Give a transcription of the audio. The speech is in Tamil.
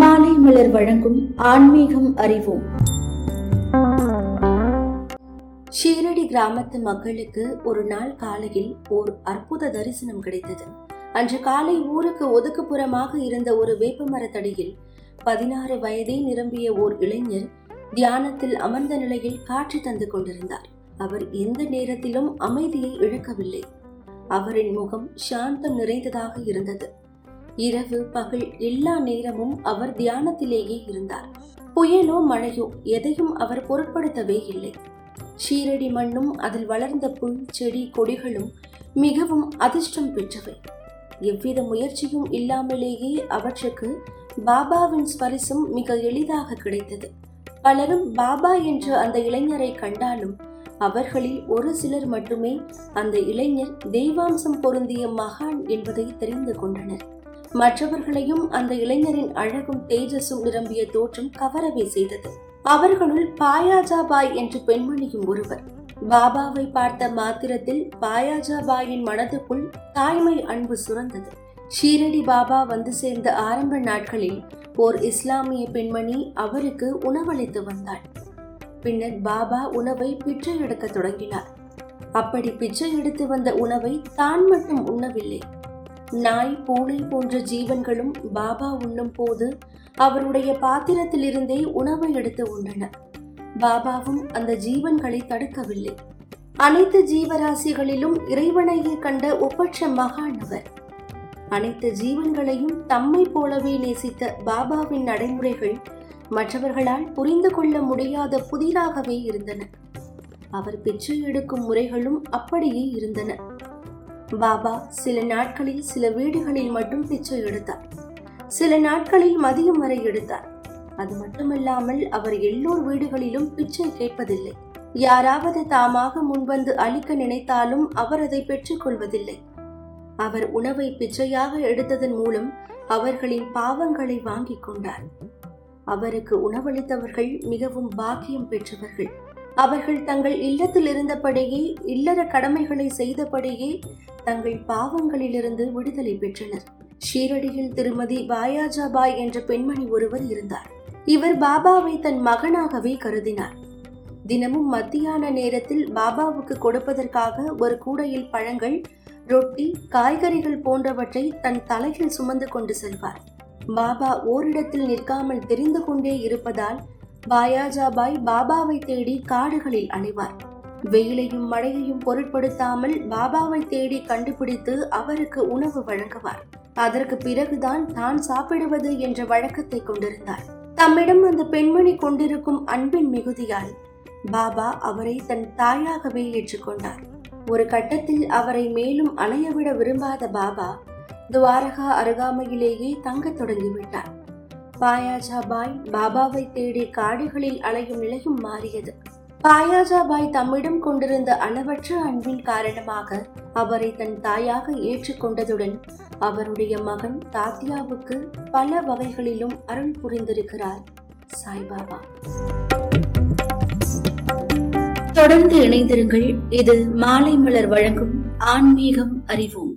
மாலைமலர் வழங்கும் ஆன்மீகம் அறிவோம். ஷீரடி கிராமத்து மக்களுக்கு ஒரு நாள் காலையில் ஓர் அற்புத தரிசனம் கிடைத்தது. அன்று காலை ஊருக்கு ஒதுக்குப்புறமாக இருந்த ஒரு வேப்ப மரத்தடியில் 16 வயதை நிரம்பிய ஓர் இளைஞர் தியானத்தில் அமர்ந்த நிலையில் காட்சி தந்து கொண்டிருந்தார். அவர் எந்த நேரத்திலும் அமைதியை இழக்கவில்லை. அவரின் முகம் சாந்தம் நிறைந்ததாக இருந்தது. இரவு பகல் எல்லா நேரமும் அவர் தியானத்திலேயே இருந்தார். புயலோ மழையோ எதையும் அவர் பொருட்படுத்தவே இல்லை. ஷீரடி மண்ணும் அதில் வளர்ந்த புல் செடி கொடிகளும் மிகவும் அதிர்ஷ்டம் பெற்றவை. எவ்வித முயற்சியும் இல்லாமலேயே அவற்றுக்கு பாபாவின் ஸ்பரிசம் மிக எளிதாக கிடைத்தது. பலரும் பாபா என்று அந்த இளைஞரை கண்டாலும் அவர்களில் ஒரு சிலர் மட்டுமே அந்த இளைஞர் தெய்வாம்சம் பொருந்திய மகான் என்பதை தெரிந்து கொண்டனர். மற்றவர்களையும் அந்த இளைஞரின் அழகும் தேஜஸும் நிரம்பிய தோற்றம் கவரவே செய்தது. அவர்களுள் பாயாஜா பாய் என்ற பெண்மணியும் ஒருவர். பாபாவை பார்த்த மாத்திரத்தில் பாயாஜா பாயின் மனதுக்குள் தாய்மை அன்பு சுரந்தது. ஷீரடி பாபா வந்து சேர்ந்த ஆரம்ப நாட்களில் ஓர் இஸ்லாமிய பெண்மணி அவருக்கு உணவளித்து வந்தாள். பின்னர் பாபா உணவை பிச்சை எடுக்க தொடங்கினார். அப்படி பிச்சை எடுத்து வந்த உணவை தான் மட்டும் உண்ணவில்லை. நாய் பூனை போன்ற ஜீவன்களும் பாபா உண்ணும் போது அவருடைய பாத்திரத்திலிருந்தே உணவை எடுத்து உண்டன. பாபாவும் அந்த ஜீவன்களை தடுக்கவில்லை. அனைத்து ஜீவராசிகளிலும் இறைவனையே கண்ட ஒப்பற்ற மகானவர். அனைத்து ஜீவன்களையும் தம்மை போலவே நேசித்த பாபாவின் நடைமுறைகள் மற்றவர்களால் புரிந்து கொள்ள முடியாத புதிராகவே இருந்தன. அவர் பிச்சை எடுக்கும் முறைகளும் அப்படியே இருந்தன. பாபா சில நாட்களில் சில வீடுகளில் மட்டும் பிச்சை எடுத்தார். சில நாட்களில் மதியம் வரை எடுத்தார். அது மட்டுமல்லாமல் அவர் எல்லோர் வீடுகளிலும் பிச்சை கேட்பதில்லை. யாராவது தாமாக முன்வந்து அளிக்க நினைத்தாலும் அவர் அதை பெற்றுக் கொள்வதில்லை. அவர் உணவை பிச்சையாக எடுத்ததன் மூலம் அவர்களின் பாவங்களை வாங்கிக் கொண்டார். அவருக்கு உணவளித்தவர்கள் மிகவும் பாக்கியம் பெற்றவர்கள். அவர்கள் தங்கள் இல்லத்தில் இருந்தபடியே இல்லற கடமைகளை செய்தபடியே தங்கள் பாவங்களிலிருந்து விடுதலை பெற்றனர். ஷீரடியில் திருமதி பாயாஜா பாய் என்ற பெண்மணி ஒருவர் இருந்தார். இவர் பாபாவை தன் மகனாகவே கருதினார். தினமும் மத்தியான நேரத்தில் பாபாவுக்கு கொடுப்பதற்காக ஒரு கூடையில் பழங்கள், ரொட்டி, காய்கறிகள் போன்றவற்றை தன் தலையில் சுமந்து கொண்டு செல்வார். பாபா ஓரிடத்தில் நிற்காமல் தெரிந்து கொண்டே இருப்பதால் பாயாஜா பாய் பாபாவை தேடி காடுகளில் அலைவார். வெயிலையும் மழையையும் பொருட்படுத்தாமல் பாபாவை தேடி கண்டுபிடித்து அவருக்கு உணவு வழங்குவார். அதற்கு பிறகுதான் தான் சாப்பிடுவது என்ற வழக்கத்தை கொண்டிருந்தார். தம்மிடம் அந்த பெண்மணி கொண்டிருக்கும் அன்பின் மிகுதியால் பாபா அவரை தன் தாயாகவே ஏற்றுக்கொண்டார். ஒரு கட்டத்தில் அவரை மேலும் அலையவிட விரும்பாத பாபா துவாரகா அருகாமையிலேயே தங்கத் தொடங்கிவிட்டார். பாயாஜா பாய் பாபாவை தேடி காடுகளில் அலையும் நிலையும் மாறியது. பாயாஜா பாய் தம்மிடம் கொண்டிருந்த அளவற்ற அன்பின் காரணமாக அவரை தன் தாயாக ஏற்றுக்கொண்டதுடன் அவருடைய மகன் தாத்தியாவுக்கு பல வகைகளிலும் அருள் புரிந்திருக்கிறார் சாய்பாபா. தொடர்ந்து இணைந்திருங்கள். இது மாலை மலர் வழங்கும் ஆன்மீகம் அறிவோம்.